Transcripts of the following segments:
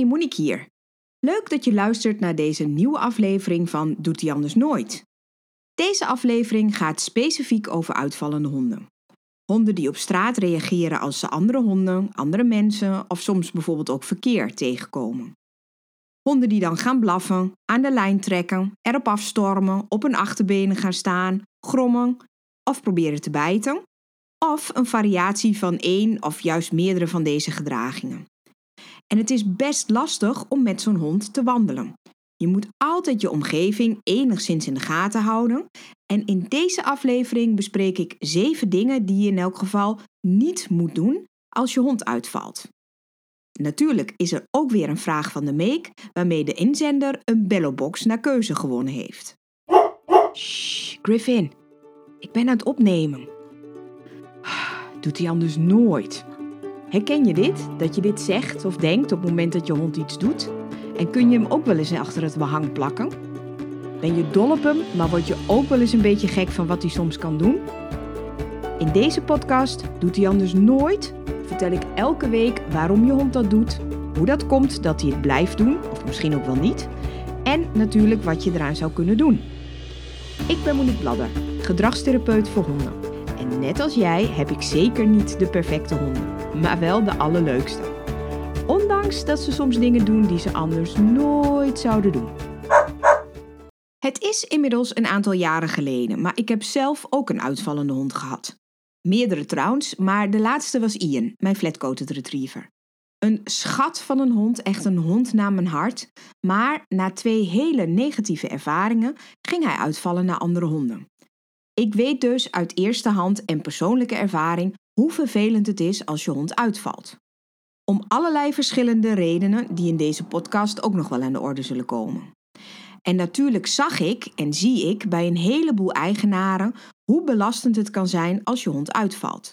Hey, Monique hier. Leuk dat je luistert naar deze nieuwe aflevering van Doet ie anders nooit. Deze aflevering gaat specifiek over uitvallende honden. Honden die op straat reageren als ze andere honden, andere mensen of soms bijvoorbeeld ook verkeer tegenkomen. Honden die dan gaan blaffen, aan de lijn trekken, erop afstormen, op hun achterbenen gaan staan, grommen of proberen te bijten. Of een variatie van één of juist meerdere van deze gedragingen. En het is best lastig om met zo'n hond te wandelen. Je moet altijd je omgeving enigszins in de gaten houden. En in deze aflevering bespreek ik 7 dingen die je in elk geval niet moet doen als je hond uitvalt. Natuurlijk is er ook weer een vraag van de Meek waarmee de inzender een Bellowbox naar keuze gewonnen heeft. Shh, Griffin. Ik ben aan het opnemen. Doet ie anders nooit. Herken je dit? Dat je dit zegt of denkt op het moment dat je hond iets doet? En kun je hem ook wel eens achter het behang plakken? Ben je dol op hem, maar word je ook wel eens een beetje gek van wat hij soms kan doen? In deze podcast Doet ie anders nooit vertel ik elke week waarom je hond dat doet, hoe dat komt dat hij het blijft doen, of misschien ook wel niet, en natuurlijk wat je eraan zou kunnen doen. Ik ben Monique Bladder, gedragstherapeut voor honden. En net als jij heb ik zeker niet de perfecte honden, maar wel de allerleukste. Ondanks dat ze soms dingen doen die ze anders nooit zouden doen. Het is inmiddels een aantal jaren geleden, maar ik heb zelf ook een uitvallende hond gehad. Meerdere trouwens, maar de laatste was Ian, mijn flat-coated retriever. Een schat van een hond, echt een hond naar mijn hart. Maar na 2 hele negatieve ervaringen ging hij uitvallen naar andere honden. Ik weet dus uit eerste hand en persoonlijke ervaring hoe vervelend het is als je hond uitvalt. Om allerlei verschillende redenen die in deze podcast ook nog wel aan de orde zullen komen. En natuurlijk zag ik en zie ik bij een heleboel eigenaren hoe belastend het kan zijn als je hond uitvalt.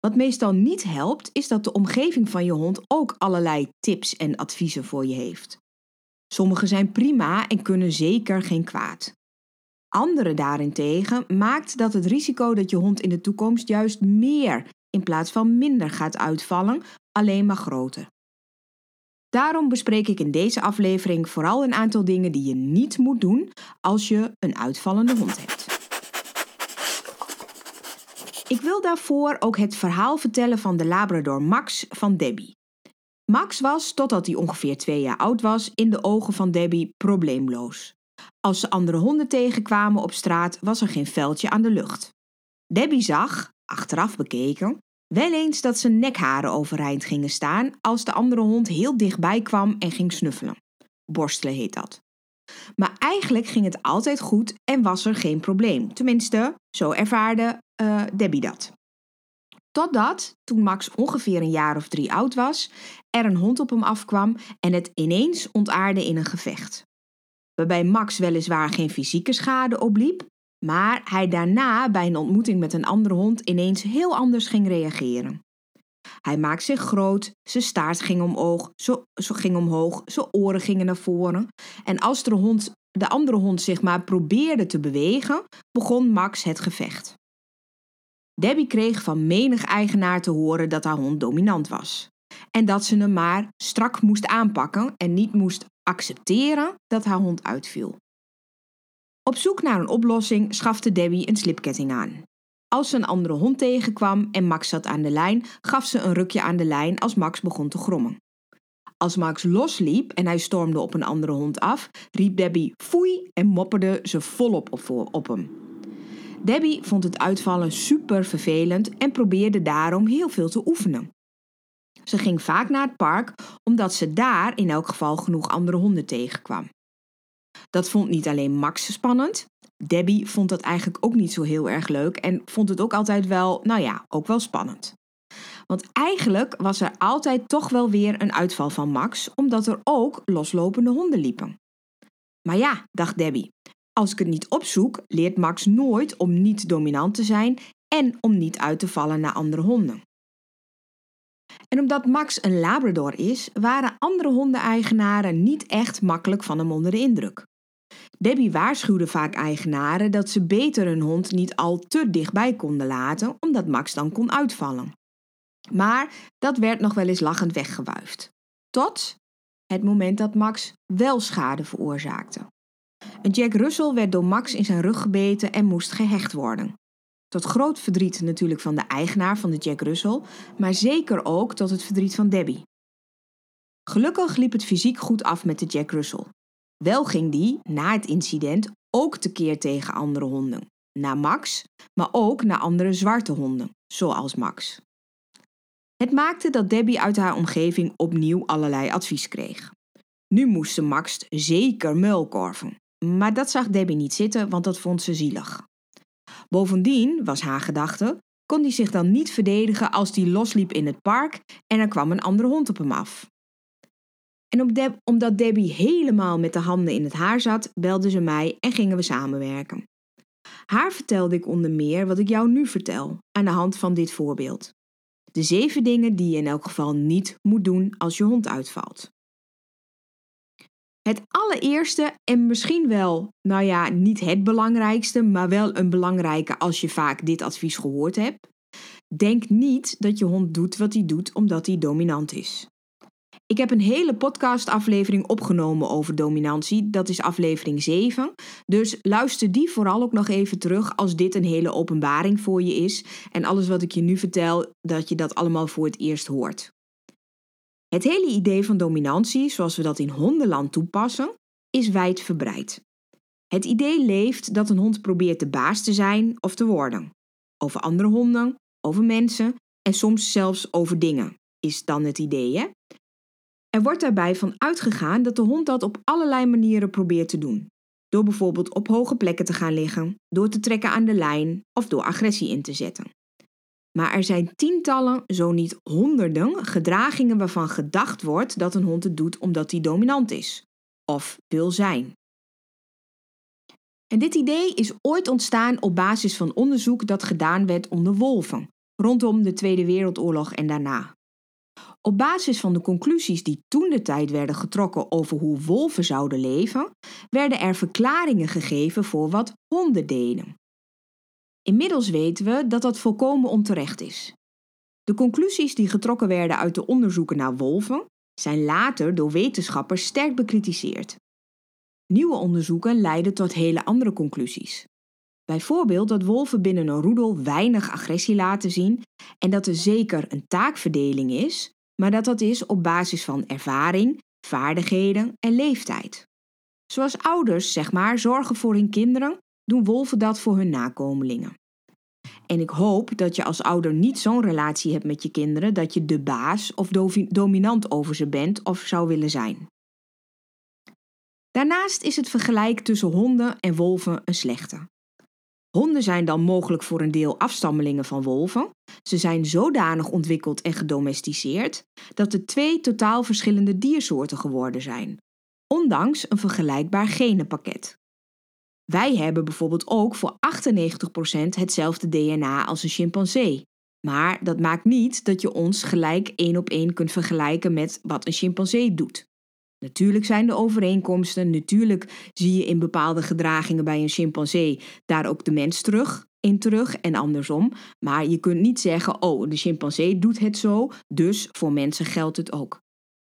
Wat meestal niet helpt, is dat de omgeving van je hond ook allerlei tips en adviezen voor je heeft. Sommige zijn prima en kunnen zeker geen kwaad. Andere daarentegen maakt dat het risico dat je hond in de toekomst juist meer in plaats van minder gaat uitvallen, alleen maar groter. Daarom bespreek ik in deze aflevering vooral een aantal dingen die je niet moet doen als je een uitvallende hond hebt. Ik wil daarvoor ook het verhaal vertellen van de Labrador Max van Debbie. Max was, totdat hij ongeveer 2 jaar oud was, in de ogen van Debbie probleemloos. Als ze andere honden tegenkwamen op straat, was er geen veldje aan de lucht. Debbie zag, achteraf bekeken, wel eens dat zijn nekharen overeind gingen staan als de andere hond heel dichtbij kwam en ging snuffelen. Borstelen heet dat. Maar eigenlijk ging het altijd goed en was er geen probleem. Tenminste, zo ervaarde Debbie dat. Totdat, toen Max ongeveer een jaar of 3 oud was, er een hond op hem afkwam en het ineens ontaarde in een gevecht. Waarbij Max weliswaar geen fysieke schade opliep, maar hij daarna bij een ontmoeting met een andere hond ineens heel anders ging reageren. Hij maakte zich groot, zijn staart ging omhoog, zijn oren gingen naar voren. En als de andere hond zich maar probeerde te bewegen, begon Max het gevecht. Debbie kreeg van menig eigenaar te horen dat haar hond dominant was. En dat ze hem maar strak moest aanpakken en niet moest accepteren dat haar hond uitviel. Op zoek naar een oplossing schafte Debbie een slipketting aan. Als ze een andere hond tegenkwam en Max zat aan de lijn, gaf ze een rukje aan de lijn als Max begon te grommen. Als Max losliep en hij stormde op een andere hond af, riep Debbie foei en mopperde ze volop op hem. Debbie vond het uitvallen super vervelend en probeerde daarom heel veel te oefenen. Ze ging vaak naar het park omdat ze daar in elk geval genoeg andere honden tegenkwam. Dat vond niet alleen Max spannend. Debbie vond dat eigenlijk ook niet zo heel erg leuk en vond het ook altijd wel, ook wel spannend. Want eigenlijk was er altijd toch wel weer een uitval van Max, omdat er ook loslopende honden liepen. Maar ja, dacht Debbie, als ik het niet opzoek, leert Max nooit om niet dominant te zijn en om niet uit te vallen naar andere honden. En omdat Max een Labrador is, waren andere hondeneigenaren niet echt makkelijk van hem onder de indruk. Debbie waarschuwde vaak eigenaren dat ze beter hun hond niet al te dichtbij konden laten, omdat Max dan kon uitvallen. Maar dat werd nog wel eens lachend weggewuifd. Tot het moment dat Max wel schade veroorzaakte. Een Jack Russell werd door Max in zijn rug gebeten en moest gehecht worden. Tot groot verdriet natuurlijk van de eigenaar van de Jack Russell, maar zeker ook tot het verdriet van Debbie. Gelukkig liep het fysiek goed af met de Jack Russell. Wel ging die, na het incident, ook tekeer tegen andere honden. Naar Max, maar ook naar andere zwarte honden, zoals Max. Het maakte dat Debbie uit haar omgeving opnieuw allerlei advies kreeg. Nu moest ze Max zeker muilkorven, maar dat zag Debbie niet zitten, want dat vond ze zielig. Bovendien, was haar gedachte, kon hij zich dan niet verdedigen als die losliep in het park en er kwam een andere hond op hem af. En omdat Debbie helemaal met de handen in het haar zat, belde ze mij en gingen we samenwerken. Haar vertelde ik onder meer wat ik jou nu vertel, aan de hand van dit voorbeeld. De 7 dingen die je in elk geval niet moet doen als je hond uitvalt. Het allereerste en misschien wel, niet het belangrijkste, maar wel een belangrijke als je vaak dit advies gehoord hebt. Denk niet dat je hond doet wat hij doet omdat hij dominant is. Ik heb een hele podcastaflevering opgenomen over dominantie, dat is aflevering 7. Dus luister die vooral ook nog even terug als dit een hele openbaring voor je is en alles wat ik je nu vertel, dat je dat allemaal voor het eerst hoort. Het hele idee van dominantie, zoals we dat in hondenland toepassen, is wijdverbreid. Het idee leeft dat een hond probeert de baas te zijn of te worden. Over andere honden, over mensen en soms zelfs over dingen, is dan het idee, hè? Er wordt daarbij van uitgegaan dat de hond dat op allerlei manieren probeert te doen. Door bijvoorbeeld op hoge plekken te gaan liggen, door te trekken aan de lijn of door agressie in te zetten. Maar er zijn tientallen, zo niet honderden, gedragingen waarvan gedacht wordt dat een hond het doet omdat hij dominant is. Of wil zijn. En dit idee is ooit ontstaan op basis van onderzoek dat gedaan werd onder wolven, rondom de Tweede Wereldoorlog en daarna. Op basis van de conclusies die toentertijd werden getrokken over hoe wolven zouden leven, werden er verklaringen gegeven voor wat honden deden. Inmiddels weten we dat dat volkomen onterecht is. De conclusies die getrokken werden uit de onderzoeken naar wolven zijn later door wetenschappers sterk bekritiseerd. Nieuwe onderzoeken leiden tot hele andere conclusies. Bijvoorbeeld dat wolven binnen een roedel weinig agressie laten zien en dat er zeker een taakverdeling is, maar dat dat is op basis van ervaring, vaardigheden en leeftijd. Zoals ouders, zorgen voor hun kinderen, doen wolven dat voor hun nakomelingen. En ik hoop dat je als ouder niet zo'n relatie hebt met je kinderen dat je de baas of dominant over ze bent of zou willen zijn. Daarnaast is het vergelijk tussen honden en wolven een slechte. Honden zijn dan mogelijk voor een deel afstammelingen van wolven. Ze zijn zodanig ontwikkeld en gedomesticeerd dat er 2 totaal verschillende diersoorten geworden zijn, ondanks een vergelijkbaar genenpakket. Wij hebben bijvoorbeeld ook voor 98% hetzelfde DNA als een chimpansee. Maar dat maakt niet dat je ons gelijk 1 op 1 kunt vergelijken met wat een chimpansee doet. Natuurlijk zijn er overeenkomsten, natuurlijk zie je in bepaalde gedragingen bij een chimpansee daar ook de mens terug en andersom. Maar je kunt niet zeggen, de chimpansee doet het zo, dus voor mensen geldt het ook.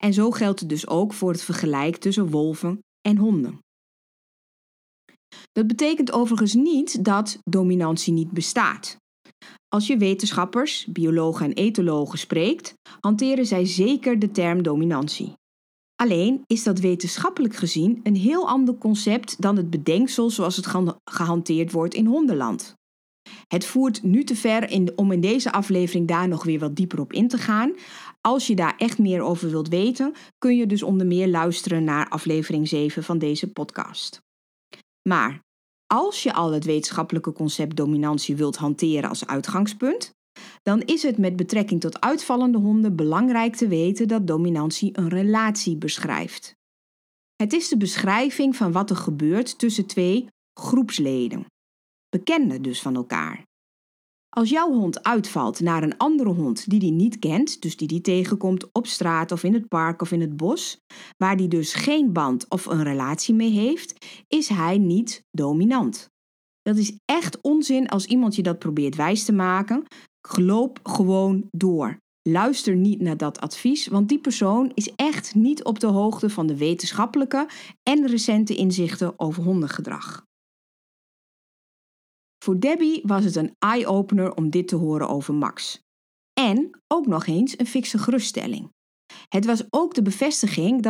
En zo geldt het dus ook voor het vergelijk tussen wolven en honden. Dat betekent overigens niet dat dominantie niet bestaat. Als je wetenschappers, biologen en etologen spreekt, hanteren zij zeker de term dominantie. Alleen is dat wetenschappelijk gezien een heel ander concept dan het bedenksel zoals het gehanteerd wordt in hondenland. Het voert nu te ver om in deze aflevering daar nog weer wat dieper op in te gaan. Als je daar echt meer over wilt weten, kun je dus onder meer luisteren naar aflevering 7 van deze podcast. Maar als je al het wetenschappelijke concept dominantie wilt hanteren als uitgangspunt, dan is het met betrekking tot uitvallende honden belangrijk te weten dat dominantie een relatie beschrijft. Het is de beschrijving van wat er gebeurt tussen 2 groepsleden, bekenden dus van elkaar. Als jouw hond uitvalt naar een andere hond die die niet kent, dus die die tegenkomt op straat of in het park of in het bos, waar die dus geen band of een relatie mee heeft, is hij niet dominant. Dat is echt onzin als iemand je dat probeert wijs te maken. Loop gewoon door. Luister niet naar dat advies, want die persoon is echt niet op de hoogte van de wetenschappelijke en recente inzichten over hondengedrag. Voor Debbie was het een eye-opener om dit te horen over Max. En ook nog eens een fikse geruststelling. Het was ook de bevestiging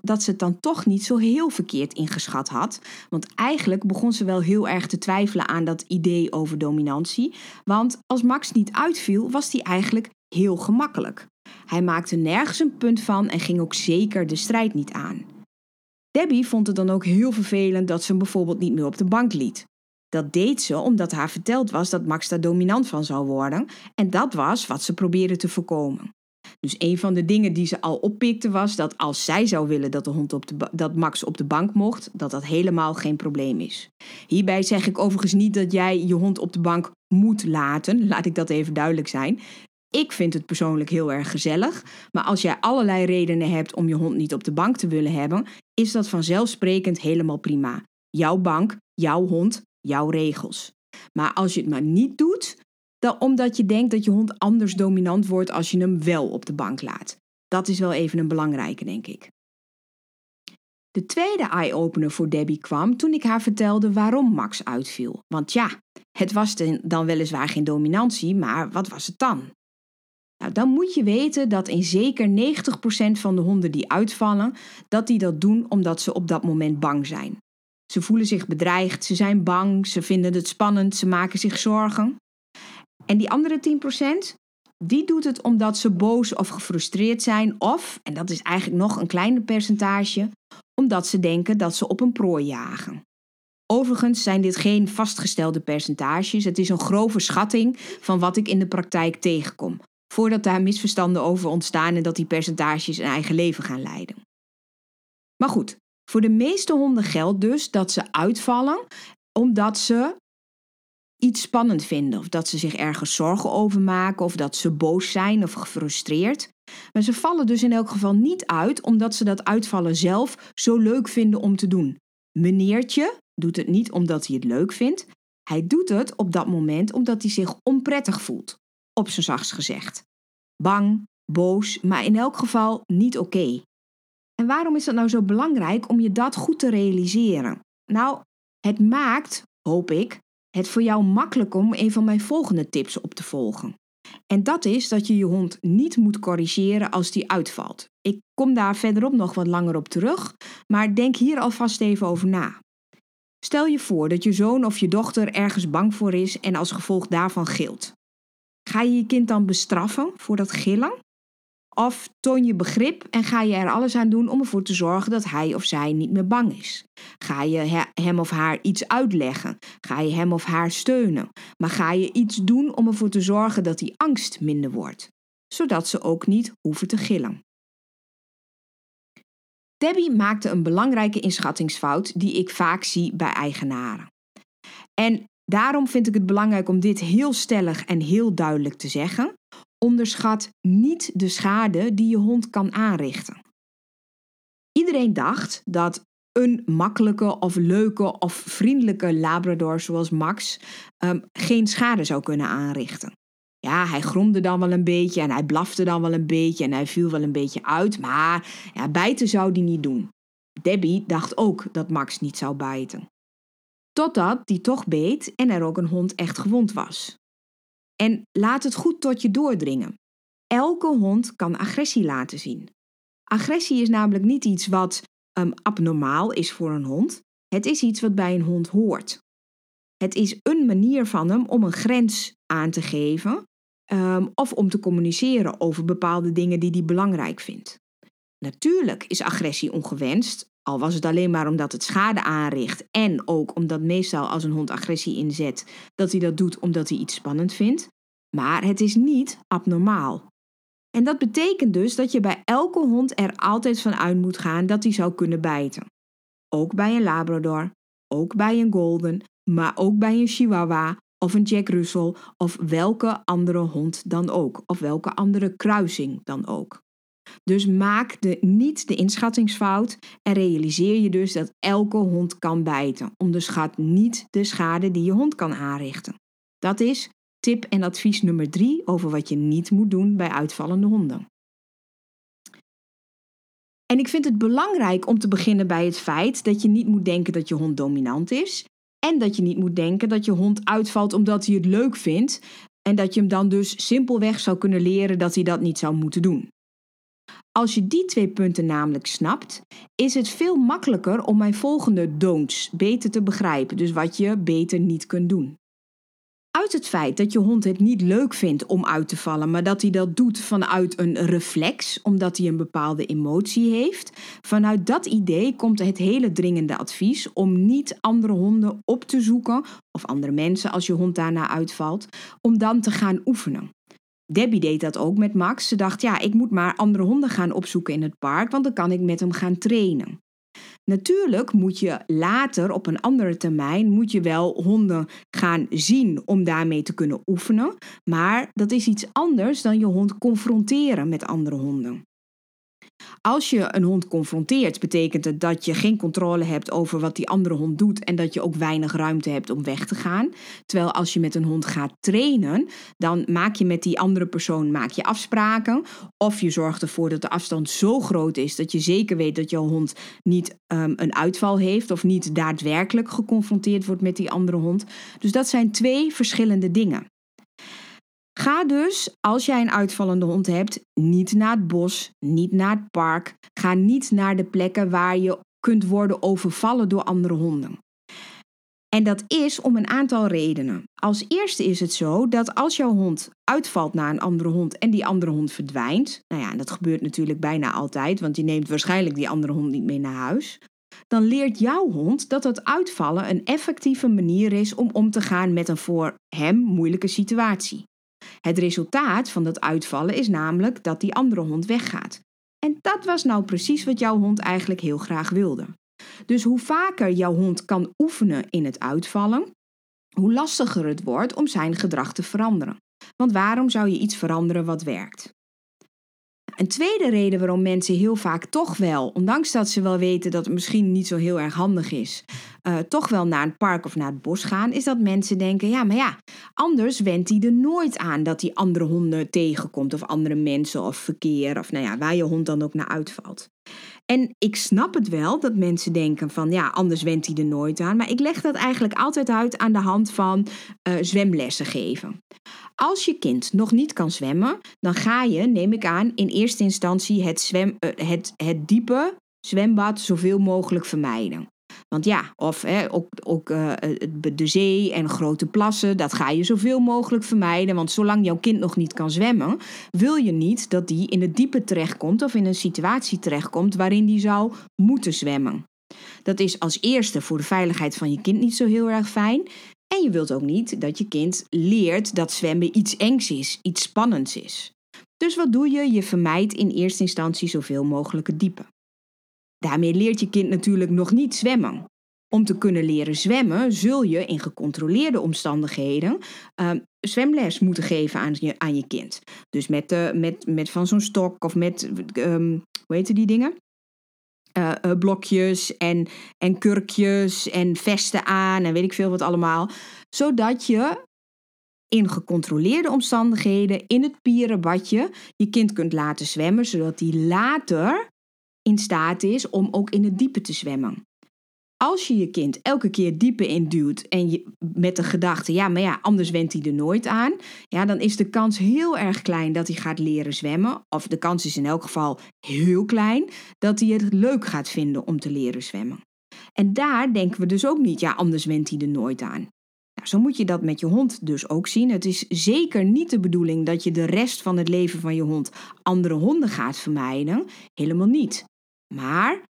dat ze het dan toch niet zo heel verkeerd ingeschat had, want eigenlijk begon ze wel heel erg te twijfelen aan dat idee over dominantie, want als Max niet uitviel was hij eigenlijk heel gemakkelijk. Hij maakte nergens een punt van en ging ook zeker de strijd niet aan. Debbie vond het dan ook heel vervelend dat ze hem bijvoorbeeld niet meer op de bank liet. Dat deed ze omdat haar verteld was dat Max daar dominant van zou worden en dat was wat ze probeerde te voorkomen. Dus een van de dingen die ze al oppikte was dat als zij zou willen dat de hond dat Max op de bank mocht, dat helemaal geen probleem is. Hierbij zeg ik overigens niet dat jij je hond op de bank moet laten, laat ik dat even duidelijk zijn. Ik vind het persoonlijk heel erg gezellig, maar als jij allerlei redenen hebt om je hond niet op de bank te willen hebben, is dat vanzelfsprekend helemaal prima. Jouw bank, jouw hond, jouw regels. Maar als je het maar niet doet, dan omdat je denkt dat je hond anders dominant wordt als je hem wel op de bank laat. Dat is wel even een belangrijke, denk ik. De tweede eye-opener voor Debbie kwam toen ik haar vertelde waarom Max uitviel. Want ja, het was dan weliswaar geen dominantie, maar wat was het dan? Nou, dan moet je weten dat in zeker 90% van de honden die uitvallen, dat die dat doen omdat ze op dat moment bang zijn. Ze voelen zich bedreigd, ze zijn bang, ze vinden het spannend, ze maken zich zorgen. En die andere 10%, die doet het omdat ze boos of gefrustreerd zijn of, en dat is eigenlijk nog een kleiner percentage, omdat ze denken dat ze op een prooi jagen. Overigens zijn dit geen vastgestelde percentages, het is een grove schatting van wat ik in de praktijk tegenkom, voordat daar misverstanden over ontstaan en dat die percentages een eigen leven gaan leiden. Maar goed, voor de meeste honden geldt dus dat ze uitvallen omdat ze iets spannend vinden of dat ze zich ergens zorgen over maken of dat ze boos zijn of gefrustreerd. Maar ze vallen dus in elk geval niet uit omdat ze dat uitvallen zelf zo leuk vinden om te doen. Meneertje doet het niet omdat hij het leuk vindt. Hij doet het op dat moment omdat hij zich onprettig voelt, op zijn zachtst gezegd. Bang, boos, maar in elk geval niet oké. En waarom is dat nou zo belangrijk om je dat goed te realiseren? Nou, het maakt, hoop ik, het voor jou makkelijk om een van mijn volgende tips op te volgen. En dat is dat je je hond niet moet corrigeren als die uitvalt. Ik kom daar verderop nog wat langer op terug, maar denk hier alvast even over na. Stel je voor dat je zoon of je dochter ergens bang voor is en als gevolg daarvan gilt. Ga je je kind dan bestraffen voor dat gillen? Of toon je begrip en ga je er alles aan doen om ervoor te zorgen dat hij of zij niet meer bang is? Ga je hem of haar iets uitleggen? Ga je hem of haar steunen? Maar ga je iets doen om ervoor te zorgen dat die angst minder wordt? Zodat ze ook niet hoeven te gillen. Debbie maakte een belangrijke inschattingsfout die ik vaak zie bij eigenaren. En daarom vind ik het belangrijk om dit heel stellig en heel duidelijk te zeggen. Onderschat niet de schade die je hond kan aanrichten. Iedereen dacht dat een makkelijke of leuke of vriendelijke Labrador zoals Max geen schade zou kunnen aanrichten. Ja, hij gromde dan wel een beetje en hij blafte dan wel een beetje en hij viel wel een beetje uit, maar ja, bijten zou die niet doen. Debbie dacht ook dat Max niet zou bijten. Totdat die toch beet en er ook een hond echt gewond was. En laat het goed tot je doordringen. Elke hond kan agressie laten zien. Agressie is namelijk niet iets wat abnormaal is voor een hond. Het is iets wat bij een hond hoort. Het is een manier van hem om een grens aan te geven of om te communiceren over bepaalde dingen die hij belangrijk vindt. Natuurlijk is agressie ongewenst, al was het alleen maar omdat het schade aanricht en ook omdat meestal als een hond agressie inzet dat hij dat doet omdat hij iets spannend vindt. Maar het is niet abnormaal. En dat betekent dus dat je bij elke hond er altijd van uit moet gaan dat hij zou kunnen bijten. Ook bij een Labrador, ook bij een Golden, maar ook bij een Chihuahua of een Jack Russell of welke andere hond dan ook. Of welke andere kruising dan ook. Dus maak niet de inschattingsfout en realiseer je dus dat elke hond kan bijten. Onderschat niet de schade die je hond kan aanrichten. Dat is Tip en advies nummer 3 over wat je niet moet doen bij uitvallende honden. En ik vind het belangrijk om te beginnen bij het feit dat je niet moet denken dat je hond dominant is. En dat je niet moet denken dat je hond uitvalt omdat hij het leuk vindt. En dat je hem dan dus simpelweg zou kunnen leren dat hij dat niet zou moeten doen. Als je die 2 punten namelijk snapt, is het veel makkelijker om mijn volgende don'ts beter te begrijpen. Dus wat je beter niet kunt doen. Uit het feit dat je hond het niet leuk vindt om uit te vallen, maar dat hij dat doet vanuit een reflex, omdat hij een bepaalde emotie heeft. Vanuit dat idee komt het hele dringende advies om niet andere honden op te zoeken, of andere mensen als je hond daarna uitvalt, om dan te gaan oefenen. Debbie deed dat ook met Max. Ze dacht, ja, ik moet maar andere honden gaan opzoeken in het park, want dan kan ik met hem gaan trainen. Natuurlijk moet je later, op een andere termijn, moet je wel honden gaan zien om daarmee te kunnen oefenen. Maar dat is iets anders dan je hond confronteren met andere honden. Als je een hond confronteert, betekent het dat je geen controle hebt over wat die andere hond doet en dat je ook weinig ruimte hebt om weg te gaan. Terwijl als je met een hond gaat trainen, dan maak je met die andere persoon afspraken. Of je zorgt ervoor dat de afstand zo groot is dat je zeker weet dat jouw hond niet een uitval heeft of niet daadwerkelijk geconfronteerd wordt met die andere hond. Dus dat zijn 2 verschillende dingen. Ga dus, als jij een uitvallende hond hebt, niet naar het bos, niet naar het park. Ga niet naar de plekken waar je kunt worden overvallen door andere honden. En dat is om een aantal redenen. Als eerste is het zo dat als jouw hond uitvalt naar een andere hond en die andere hond verdwijnt. Nou ja, dat gebeurt natuurlijk bijna altijd, want je neemt waarschijnlijk die andere hond niet mee naar huis. Dan leert jouw hond dat het uitvallen een effectieve manier is om te gaan met een voor hem moeilijke situatie. Het resultaat van dat uitvallen is namelijk dat die andere hond weggaat. En dat was nou precies wat jouw hond eigenlijk heel graag wilde. Dus hoe vaker jouw hond kan oefenen in het uitvallen, hoe lastiger het wordt om zijn gedrag te veranderen. Want waarom zou je iets veranderen wat werkt? Een tweede reden waarom mensen heel vaak toch wel, ondanks dat ze wel weten dat het misschien niet zo heel erg handig is, toch wel naar een park of naar het bos gaan, is dat mensen denken, ja, maar ja, anders went hij er nooit aan dat hij andere honden tegenkomt of andere mensen of verkeer of nou ja, waar je hond dan ook naar uitvalt. En ik snap het wel dat mensen denken van, ja, anders went hij er nooit aan. Maar ik leg dat eigenlijk altijd uit aan de hand van zwemlessen geven. Als je kind nog niet kan zwemmen, dan ga je, neem ik aan, in eerste instantie het diepe zwembad zoveel mogelijk vermijden. Want ja, of de zee en grote plassen, dat ga je zoveel mogelijk vermijden. Want zolang jouw kind nog niet kan zwemmen, wil je niet dat die in het diepe terechtkomt of in een situatie terechtkomt waarin die zou moeten zwemmen. Dat is als eerste voor de veiligheid van je kind niet zo heel erg fijn. En je wilt ook niet dat je kind leert dat zwemmen iets engs is, iets spannends is. Dus wat doe je? Je vermijdt in eerste instantie zoveel mogelijk het diepe. Daarmee leert je kind natuurlijk nog niet zwemmen. Om te kunnen leren zwemmen zul je in gecontroleerde omstandigheden zwemles moeten geven aan je kind. Dus met van zo'n stok of met, hoe heet die dingen? Blokjes en kurkjes en vesten aan en weet ik veel wat allemaal. Zodat je in gecontroleerde omstandigheden in het pierenbadje je kind kunt laten zwemmen. Zodat die later in staat is om ook in het diepe te zwemmen. Als je je kind elke keer diepe induwt en je met de gedachte, ja, maar ja, anders went hij er nooit aan. Ja, dan is de kans heel erg klein dat hij gaat leren zwemmen. Of de kans is in elk geval heel klein dat hij het leuk gaat vinden om te leren zwemmen. En daar denken we dus ook niet, ja, anders went hij er nooit aan. Nou, zo moet je dat met je hond dus ook zien. Het is zeker niet de bedoeling dat je de rest van het leven van je hond andere honden gaat vermijden. Helemaal niet. Maar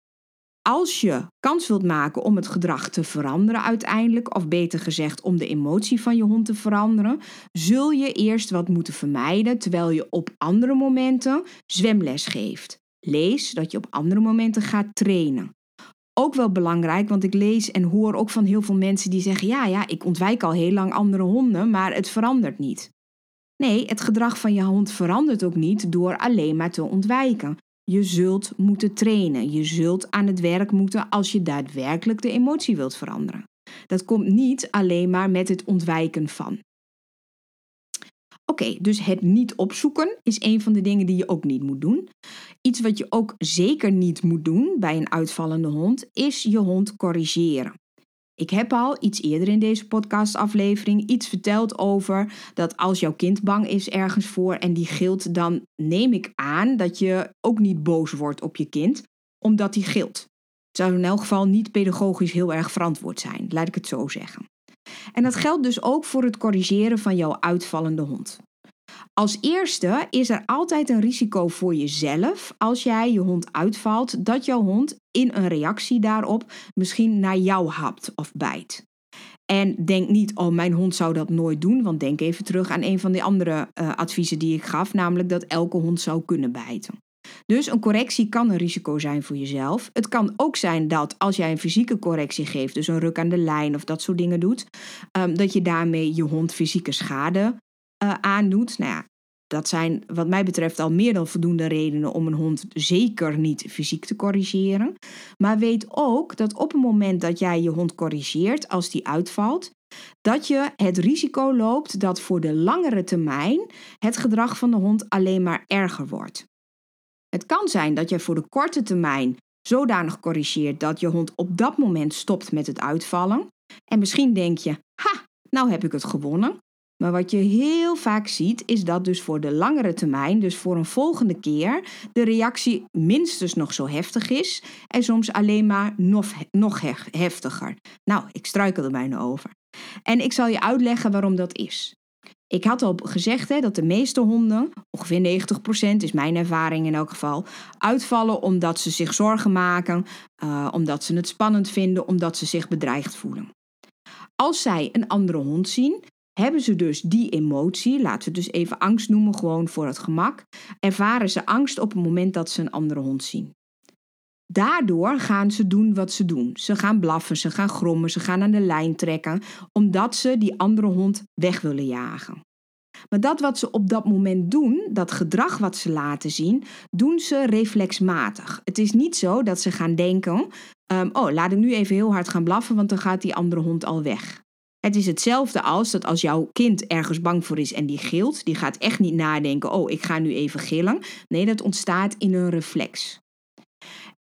als je kans wilt maken om het gedrag te veranderen uiteindelijk, of beter gezegd om de emotie van je hond te veranderen, zul je eerst wat moeten vermijden terwijl je op andere momenten zwemles geeft. Lees dat je op andere momenten gaat trainen. Ook wel belangrijk, want ik lees en hoor ook van heel veel mensen die zeggen, ja, ik ontwijk al heel lang andere honden, maar het verandert niet. Nee, het gedrag van je hond verandert ook niet door alleen maar te ontwijken. Je zult moeten trainen. Je zult aan het werk moeten als je daadwerkelijk de emotie wilt veranderen. Dat komt niet alleen maar met het ontwijken van. Oké, dus het niet opzoeken is een van de dingen die je ook niet moet doen. Iets wat je ook zeker niet moet doen bij een uitvallende hond is je hond corrigeren. Ik heb al iets eerder in deze podcastaflevering iets verteld over dat als jouw kind bang is ergens voor en die gilt, dan neem ik aan dat je ook niet boos wordt op je kind, omdat die gilt. Het zou in elk geval niet pedagogisch heel erg verantwoord zijn, laat ik het zo zeggen. En dat geldt dus ook voor het corrigeren van jouw uitvallende hond. Als eerste is er altijd een risico voor jezelf als jij je hond uitvalt, dat jouw hond in een reactie daarop misschien naar jou hapt of bijt. En denk niet, oh mijn hond zou dat nooit doen, want denk even terug aan een van de andere adviezen die ik gaf, namelijk dat elke hond zou kunnen bijten. Dus een correctie kan een risico zijn voor jezelf. Het kan ook zijn dat als jij een fysieke correctie geeft, dus een ruk aan de lijn of dat soort dingen doet, dat je daarmee je hond fysieke schade aandoet. Nou ja, dat zijn wat mij betreft al meer dan voldoende redenen om een hond zeker niet fysiek te corrigeren. Maar weet ook dat op het moment dat jij je hond corrigeert als die uitvalt, dat je het risico loopt dat voor de langere termijn het gedrag van de hond alleen maar erger wordt. Het kan zijn dat jij voor de korte termijn zodanig corrigeert dat je hond op dat moment stopt met het uitvallen. En misschien denk je, ha, nou heb ik het gewonnen. Maar wat je heel vaak ziet is dat dus voor de langere termijn, dus voor een volgende keer, de reactie minstens nog zo heftig is en soms alleen maar nog heftiger. Nou, ik struikel er bijna over. En ik zal je uitleggen waarom dat is. Ik had al gezegd dat de meeste honden, ongeveer 90% is mijn ervaring in elk geval, uitvallen omdat ze zich zorgen maken, omdat ze het spannend vinden, omdat ze zich bedreigd voelen. Als zij een andere hond zien, hebben ze dus die emotie, laten we het dus even angst noemen, gewoon voor het gemak, ervaren ze angst op het moment dat ze een andere hond zien. Daardoor gaan ze doen wat ze doen. Ze gaan blaffen, ze gaan grommen, ze gaan aan de lijn trekken, omdat ze die andere hond weg willen jagen. Maar dat wat ze op dat moment doen, dat gedrag wat ze laten zien, doen ze reflexmatig. Het is niet zo dat ze gaan denken, laat ik nu even heel hard gaan blaffen, want dan gaat die andere hond al weg. Het is hetzelfde als dat als jouw kind ergens bang voor is en die gilt, die gaat echt niet nadenken, oh ik ga nu even gillen. Nee, dat ontstaat in een reflex.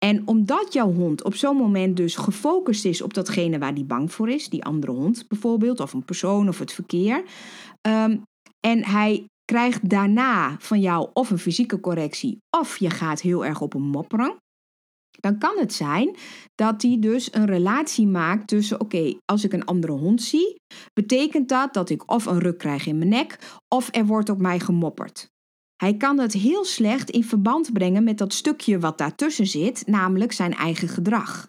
En omdat jouw hond op zo'n moment dus gefocust is op datgene waar die bang voor is, die andere hond bijvoorbeeld, of een persoon of het verkeer, en hij krijgt daarna van jou of een fysieke correctie of je gaat heel erg op hem mopperen, dan kan het zijn dat hij dus een relatie maakt tussen, oké, als ik een andere hond zie, betekent dat dat ik of een ruk krijg in mijn nek of er wordt op mij gemopperd. Hij kan dat heel slecht in verband brengen met dat stukje wat daartussen zit, namelijk zijn eigen gedrag.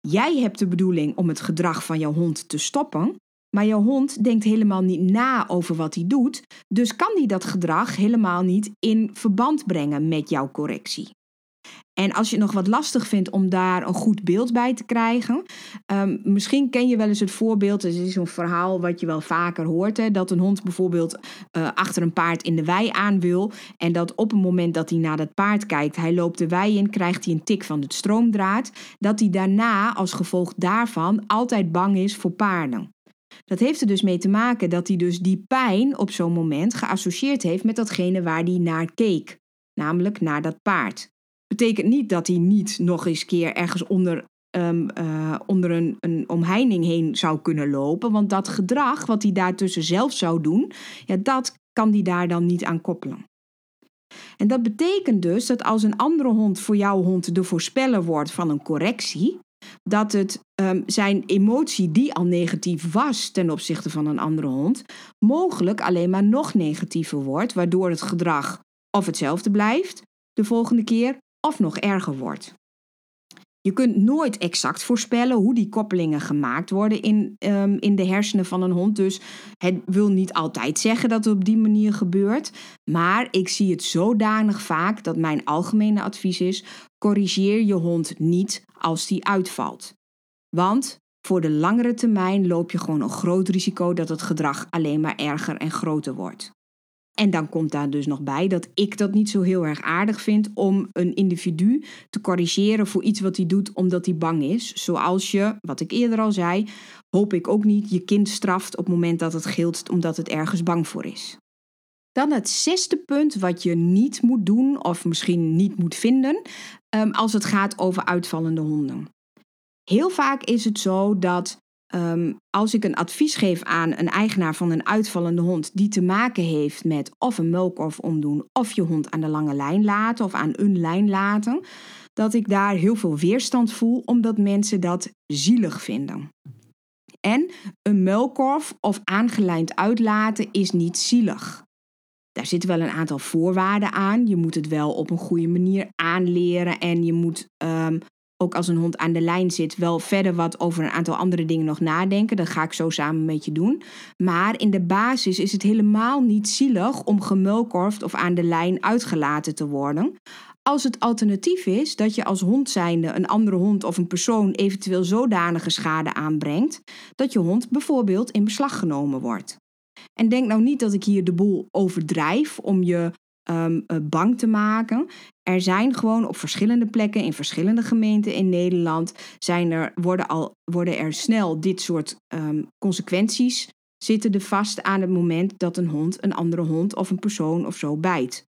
Jij hebt de bedoeling om het gedrag van jouw hond te stoppen, maar jouw hond denkt helemaal niet na over wat hij doet, dus kan hij dat gedrag helemaal niet in verband brengen met jouw correctie. En als je het nog wat lastig vindt om daar een goed beeld bij te krijgen, misschien ken je wel eens het voorbeeld, het is zo'n verhaal wat je wel vaker hoort, dat een hond bijvoorbeeld achter een paard in de wei aan wil en dat op het moment dat hij naar dat paard kijkt, hij loopt de wei in, krijgt hij een tik van het stroomdraad, dat hij daarna als gevolg daarvan altijd bang is voor paarden. Dat heeft er dus mee te maken dat hij dus die pijn op zo'n moment geassocieerd heeft met datgene waar hij naar keek, namelijk naar dat paard. Betekent niet dat hij niet nog eens keer ergens onder een omheining heen zou kunnen lopen. Want dat gedrag wat hij daartussen zelf zou doen, ja, dat kan hij daar dan niet aan koppelen. En dat betekent dus dat als een andere hond voor jouw hond de voorspeller wordt van een correctie, dat het zijn emotie die al negatief was ten opzichte van een andere hond, mogelijk alleen maar nog negatiever wordt, waardoor het gedrag of hetzelfde blijft de volgende keer, of nog erger wordt. Je kunt nooit exact voorspellen hoe die koppelingen gemaakt worden in de hersenen van een hond. Dus het wil niet altijd zeggen dat het op die manier gebeurt. Maar ik zie het zodanig vaak dat mijn algemene advies is, corrigeer je hond niet als die uitvalt. Want voor de langere termijn loop je gewoon een groot risico dat het gedrag alleen maar erger en groter wordt. En dan komt daar dus nog bij dat ik dat niet zo heel erg aardig vind om een individu te corrigeren voor iets wat hij doet omdat hij bang is. Zoals je, wat ik eerder al zei, hoop ik ook niet je kind straft op het moment dat het gilt omdat het ergens bang voor is. Dan het zesde punt wat je niet moet doen of misschien niet moet vinden als het gaat over uitvallende honden. Heel vaak is het zo dat als ik een advies geef aan een eigenaar van een uitvallende hond die te maken heeft met of een muilkorf omdoen of je hond aan de lange lijn laten of aan een lijn laten, dat ik daar heel veel weerstand voel omdat mensen dat zielig vinden. En een muilkorf of aangelijnd uitlaten is niet zielig. Daar zitten wel een aantal voorwaarden aan. Je moet het wel op een goede manier aanleren en je moet ook als een hond aan de lijn zit wel verder wat over een aantal andere dingen nog nadenken. Dat ga ik zo samen met je doen. Maar in de basis is het helemaal niet zielig om gemuilkorfd of aan de lijn uitgelaten te worden. Als het alternatief is dat je als hond zijnde een andere hond of een persoon eventueel zodanige schade aanbrengt dat je hond bijvoorbeeld in beslag genomen wordt. En denk nou niet dat ik hier de boel overdrijf om je bang te maken. Er zijn gewoon op verschillende plekken, in verschillende gemeenten in Nederland, worden er snel dit soort consequenties zitten er vast aan het moment dat een hond een andere hond of een persoon of zo bijt.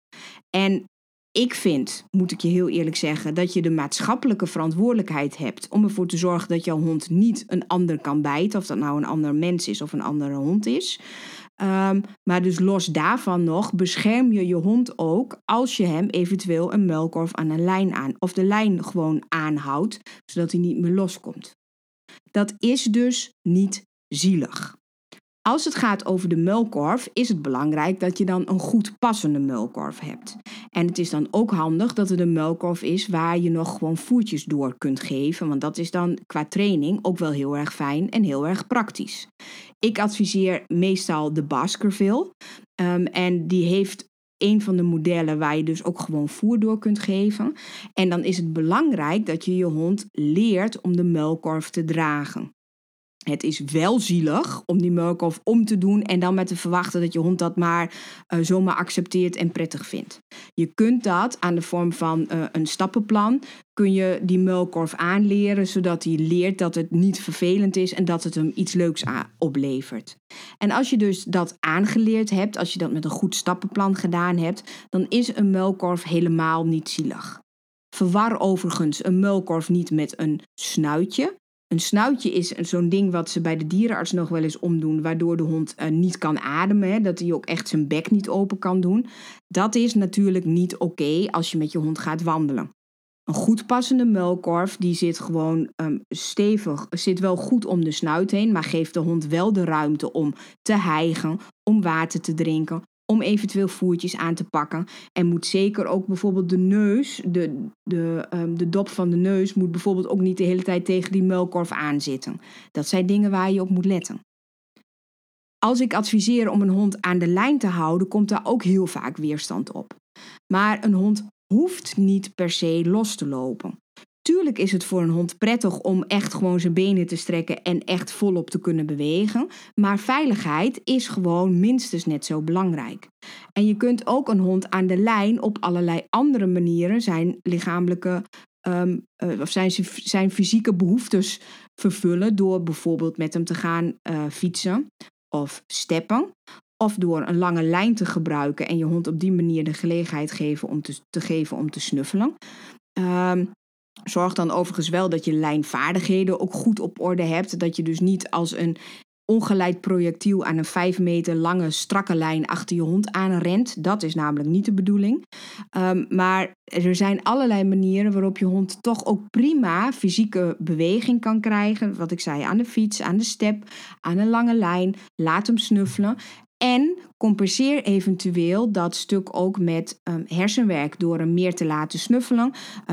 En ik vind, moet ik je heel eerlijk zeggen, dat je de maatschappelijke verantwoordelijkheid hebt om ervoor te zorgen dat jouw hond niet een ander kan bijten, of dat nou een ander mens is of een andere hond is. Maar dus los daarvan nog, bescherm je je hond ook als je hem eventueel een muilkorf aan een lijn aan, of de lijn gewoon aanhoudt, zodat hij niet meer loskomt. Dat is dus niet zielig. Als het gaat over de muilkorf is het belangrijk dat je dan een goed passende muilkorf hebt. En het is dan ook handig dat het een muilkorf is waar je nog gewoon voertjes door kunt geven. Want dat is dan qua training ook wel heel erg fijn en heel erg praktisch. Ik adviseer meestal de Baskerville. En die heeft een van de modellen waar je dus ook gewoon voer door kunt geven. En dan is het belangrijk dat je je hond leert om de muilkorf te dragen. Het is wel zielig om die muilkorf om te doen en dan met te verwachten dat je hond dat maar zomaar accepteert en prettig vindt. Je kunt dat aan de vorm van een stappenplan, kun je die muilkorf aanleren zodat hij leert dat het niet vervelend is en dat het hem iets leuks oplevert. En als je dus dat aangeleerd hebt, als je dat met een goed stappenplan gedaan hebt, dan is een muilkorf helemaal niet zielig. Verwar overigens een muilkorf niet met een snuitje. Een snuitje is zo'n ding wat ze bij de dierenarts nog wel eens omdoen, waardoor de hond niet kan ademen, hè, dat hij ook echt zijn bek niet open kan doen. Dat is natuurlijk niet oké als je met je hond gaat wandelen. Een goed passende muilkorf, die zit gewoon stevig, zit wel goed om de snuit heen, maar geeft de hond wel de ruimte om te hijgen, om water te drinken, om eventueel voertjes aan te pakken. En moet zeker ook bijvoorbeeld de neus, de dop van de neus, moet bijvoorbeeld ook niet de hele tijd tegen die muilkorf aanzitten. Dat zijn dingen waar je op moet letten. Als ik adviseer om een hond aan de lijn te houden, komt daar ook heel vaak weerstand op. Maar een hond hoeft niet per se los te lopen. Tuurlijk is het voor een hond prettig om echt gewoon zijn benen te strekken en echt volop te kunnen bewegen. Maar veiligheid is gewoon minstens net zo belangrijk. En je kunt ook een hond aan de lijn op allerlei andere manieren zijn lichamelijke of zijn fysieke behoeftes vervullen. Door bijvoorbeeld met hem te gaan fietsen of steppen. Of door een lange lijn te gebruiken en je hond op die manier de gelegenheid geven om te snuffelen. Zorg dan overigens wel dat je lijnvaardigheden ook goed op orde hebt. Dat je dus niet als een ongeleid projectiel aan een 5 meter lange strakke lijn achter je hond aanrent. Dat is namelijk niet de bedoeling. Maar er zijn allerlei manieren waarop je hond toch ook prima fysieke beweging kan krijgen. Wat ik zei, aan de fiets, aan de step, aan een lange lijn. Laat hem snuffelen. En compenseer eventueel dat stuk ook met hersenwerk door hem meer te laten snuffelen,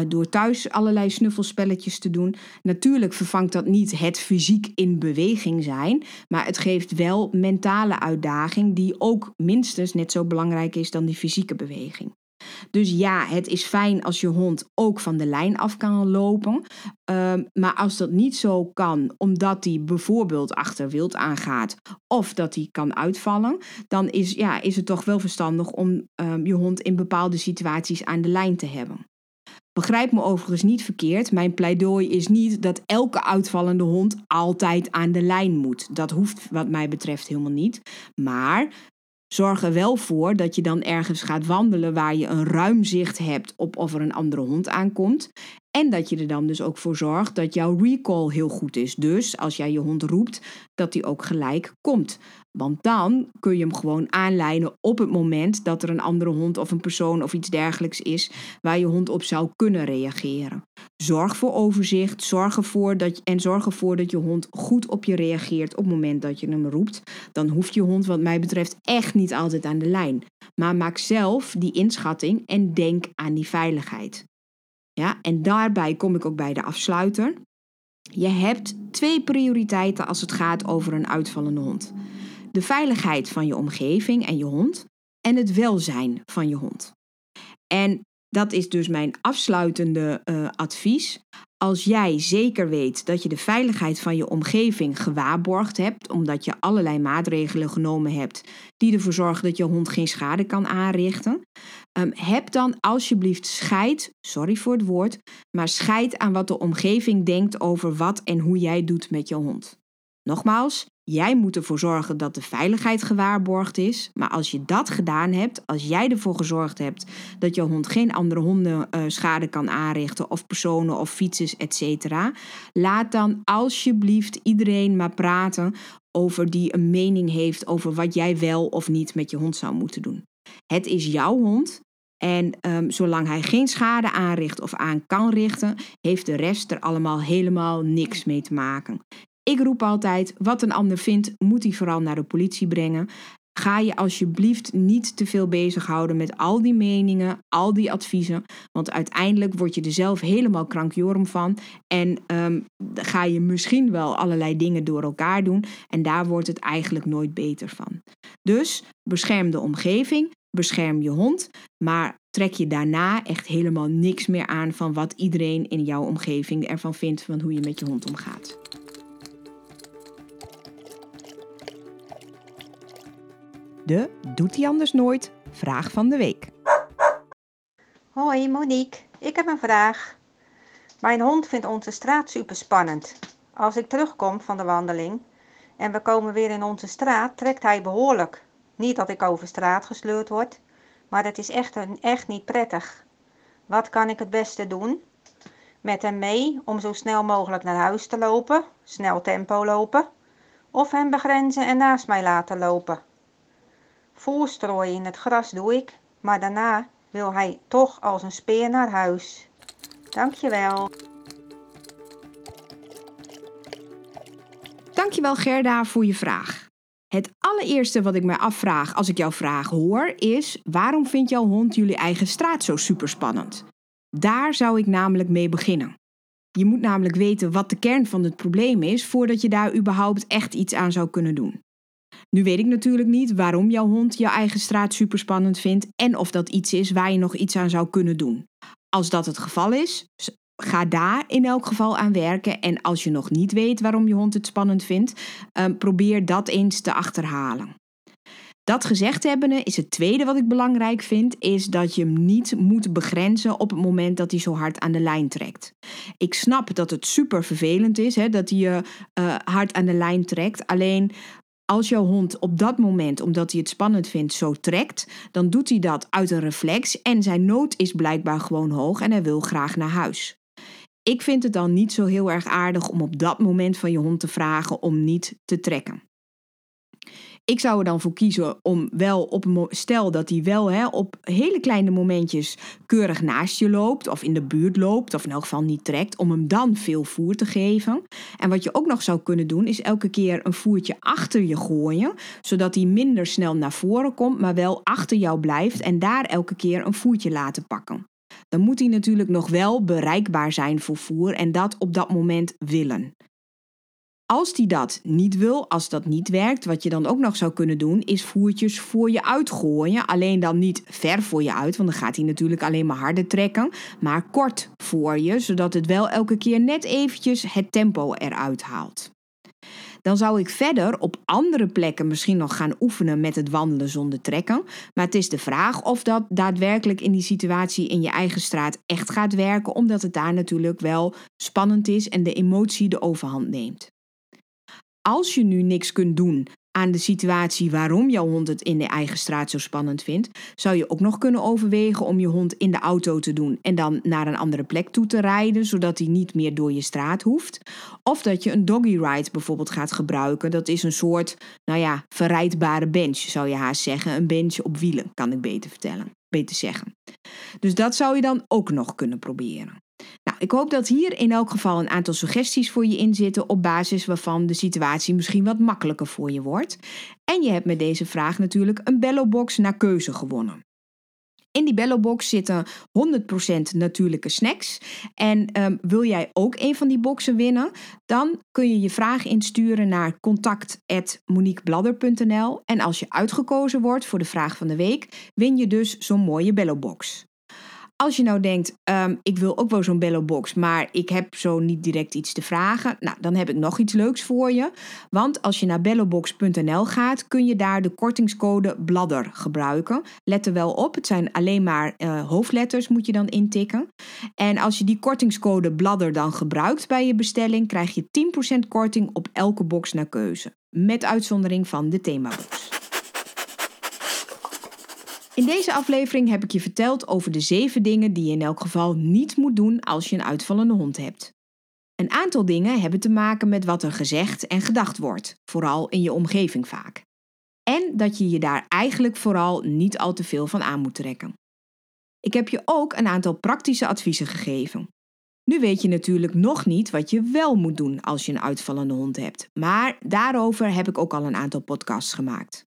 door thuis allerlei snuffelspelletjes te doen. Natuurlijk vervangt dat niet het fysiek in beweging zijn, maar het geeft wel mentale uitdaging die ook minstens net zo belangrijk is dan die fysieke beweging. Dus ja, het is fijn als je hond ook van de lijn af kan lopen. Maar als dat niet zo kan, omdat hij bijvoorbeeld achter wild aangaat of dat hij kan uitvallen, dan is het toch wel verstandig om je hond in bepaalde situaties aan de lijn te hebben. Begrijp me overigens niet verkeerd, mijn pleidooi is niet dat elke uitvallende hond altijd aan de lijn moet. Dat hoeft wat mij betreft helemaal niet, maar Zorg er wel voor dat je dan ergens gaat wandelen waar je een ruim zicht hebt op of er een andere hond aankomt. En dat je er dan dus ook voor zorgt dat jouw recall heel goed is. Dus als jij je hond roept, dat die ook gelijk komt. Want dan kun je hem gewoon aanlijnen op het moment dat er een andere hond of een persoon of iets dergelijks is waar je hond op zou kunnen reageren. Zorg voor overzicht, zorg ervoor dat je hond goed op je reageert op het moment dat je hem roept. Dan hoeft je hond wat mij betreft echt niet altijd aan de lijn. Maar maak zelf die inschatting en denk aan die veiligheid. Ja, en daarbij kom ik ook bij de afsluiter. Je hebt 2 prioriteiten als het gaat over een uitvallende hond. De veiligheid van je omgeving en je hond en het welzijn van je hond. En dat is dus mijn afsluitende advies. Als jij zeker weet dat je de veiligheid van je omgeving gewaarborgd hebt, omdat je allerlei maatregelen genomen hebt die ervoor zorgen dat je hond geen schade kan aanrichten, heb dan alsjeblieft scheid aan wat de omgeving denkt over wat en hoe jij doet met je hond. Nogmaals, jij moet ervoor zorgen dat de veiligheid gewaarborgd is, maar als je dat gedaan hebt, als jij ervoor gezorgd hebt dat je hond geen andere honden schade kan aanrichten of personen of fietsers, etc., laat dan alsjeblieft iedereen maar praten over die een mening heeft over wat jij wel of niet met je hond zou moeten doen. Het is jouw hond en zolang hij geen schade aanricht of aan kan richten, heeft de rest er allemaal helemaal niks mee te maken. Ik roep altijd, wat een ander vindt, moet hij vooral naar de politie brengen. Ga je alsjeblieft niet te veel bezighouden met al die meningen, al die adviezen. Want uiteindelijk word je er zelf helemaal krankjorum van. En ga je misschien wel allerlei dingen door elkaar doen. En daar wordt het eigenlijk nooit beter van. Dus bescherm de omgeving, bescherm je hond. Maar trek je daarna echt helemaal niks meer aan van wat iedereen in jouw omgeving ervan vindt. Van hoe je met je hond omgaat. De Doet ie anders nooit? Vraag van de week. Hoi Monique, ik heb een vraag. Mijn hond vindt onze straat super spannend. Als ik terugkom van de wandeling en we komen weer in onze straat, trekt hij behoorlijk. Niet dat ik over straat gesleurd word, maar het is echt niet prettig. Wat kan ik het beste doen? Met hem mee om zo snel mogelijk naar huis te lopen, snel tempo lopen, of hem begrenzen en naast mij laten lopen? Voorstrooien in het gras doe ik, maar daarna wil hij toch als een speer naar huis. Dankjewel. Dankjewel Gerda voor je vraag. Het allereerste wat ik mij afvraag als ik jouw vraag hoor is: waarom vindt jouw hond jullie eigen straat zo superspannend? Daar zou ik namelijk mee beginnen. Je moet namelijk weten wat de kern van het probleem is voordat je daar überhaupt echt iets aan zou kunnen doen. Nu weet ik natuurlijk niet waarom jouw hond jouw eigen straat superspannend vindt en of dat iets is waar je nog iets aan zou kunnen doen. Als dat het geval is, ga daar in elk geval aan werken. En als je nog niet weet waarom je hond het spannend vindt, probeer dat eens te achterhalen. Dat gezegd hebbende is het tweede wat ik belangrijk vind, is dat je hem niet moet begrenzen op het moment dat hij zo hard aan de lijn trekt. Ik snap dat het super vervelend is, hè, dat hij je hard aan de lijn trekt, alleen als jouw hond op dat moment, omdat hij het spannend vindt, zo trekt, dan doet hij dat uit een reflex en zijn nood is blijkbaar gewoon hoog en hij wil graag naar huis. Ik vind het dan niet zo heel erg aardig om op dat moment van je hond te vragen om niet te trekken. Ik zou er dan voor kiezen om wel stel dat hij wel op hele kleine momentjes keurig naast je loopt of in de buurt loopt of in elk geval niet trekt, om hem dan veel voer te geven. En wat je ook nog zou kunnen doen is elke keer een voertje achter je gooien, zodat hij minder snel naar voren komt, maar wel achter jou blijft en daar elke keer een voertje laten pakken. Dan moet hij natuurlijk nog wel bereikbaar zijn voor voer en dat op dat moment willen. Als die dat niet wil, als dat niet werkt, wat je dan ook nog zou kunnen doen, is voertjes voor je uitgooien. Alleen dan niet ver voor je uit, want dan gaat hij natuurlijk alleen maar harder trekken. Maar kort voor je, zodat het wel elke keer net eventjes het tempo eruit haalt. Dan zou ik verder op andere plekken misschien nog gaan oefenen met het wandelen zonder trekken. Maar het is de vraag of dat daadwerkelijk in die situatie in je eigen straat echt gaat werken. Omdat het daar natuurlijk wel spannend is en de emotie de overhand neemt. Als je nu niks kunt doen aan de situatie waarom jouw hond het in de eigen straat zo spannend vindt, zou je ook nog kunnen overwegen om je hond in de auto te doen en dan naar een andere plek toe te rijden, zodat hij niet meer door je straat hoeft. Of dat je een doggy ride bijvoorbeeld gaat gebruiken. Dat is een soort, verrijdbare bench, zou je haast zeggen. Een bench op wielen, kan ik beter zeggen. Dus dat zou je dan ook nog kunnen proberen. Ik hoop dat hier in elk geval een aantal suggesties voor je in zitten, op basis waarvan de situatie misschien wat makkelijker voor je wordt. En je hebt met deze vraag natuurlijk een Bellowbox naar keuze gewonnen. In die Bellowbox zitten 100% natuurlijke snacks. En wil jij ook een van die boxen winnen? Dan kun je je vraag insturen naar contact@moniquebladder.nl. En als je uitgekozen wordt voor de vraag van de week, win je dus zo'n mooie Bellowbox. Als je nou denkt, ik wil ook wel zo'n Bellowbox, maar ik heb zo niet direct iets te vragen. Dan heb ik nog iets leuks voor je. Want als je naar bellowbox.nl gaat, kun je daar de kortingscode BLADDER gebruiken. Let er wel op, het zijn alleen maar hoofdletters moet je dan intikken. En als je die kortingscode BLADDER dan gebruikt bij je bestelling, krijg je 10% korting op elke box naar keuze. Met uitzondering van de themabox. In deze aflevering heb ik je verteld over de 7 dingen die je in elk geval niet moet doen als je een uitvallende hond hebt. Een aantal dingen hebben te maken met wat er gezegd en gedacht wordt, vooral in je omgeving vaak. En dat je je daar eigenlijk vooral niet al te veel van aan moet trekken. Ik heb je ook een aantal praktische adviezen gegeven. Nu weet je natuurlijk nog niet wat je wel moet doen als je een uitvallende hond hebt, maar daarover heb ik ook al een aantal podcasts gemaakt.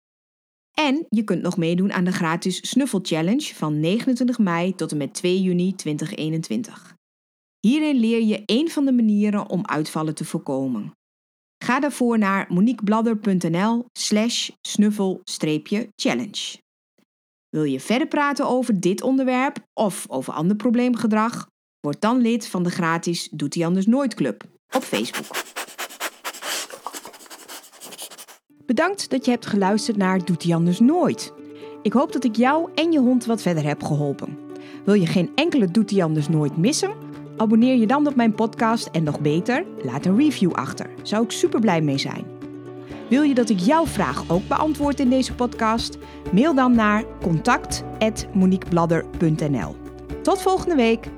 En je kunt nog meedoen aan de gratis Snuffel Challenge van 29 mei tot en met 2 juni 2021. Hierin leer je een van de manieren om uitvallen te voorkomen. Ga daarvoor naar moniquebladder.nl/snuffel-challenge. Wil je verder praten over dit onderwerp of over ander probleemgedrag? Word dan lid van de gratis Doet ie anders nooit club op Facebook. Bedankt dat je hebt geluisterd naar Doet ie anders nooit. Ik hoop dat ik jou en je hond wat verder heb geholpen. Wil je geen enkele Doet ie anders nooit missen? Abonneer je dan op mijn podcast en nog beter, laat een review achter. Zou ik super blij mee zijn. Wil je dat ik jouw vraag ook beantwoord in deze podcast? Mail dan naar contact@moniquebladder.nl. Tot volgende week!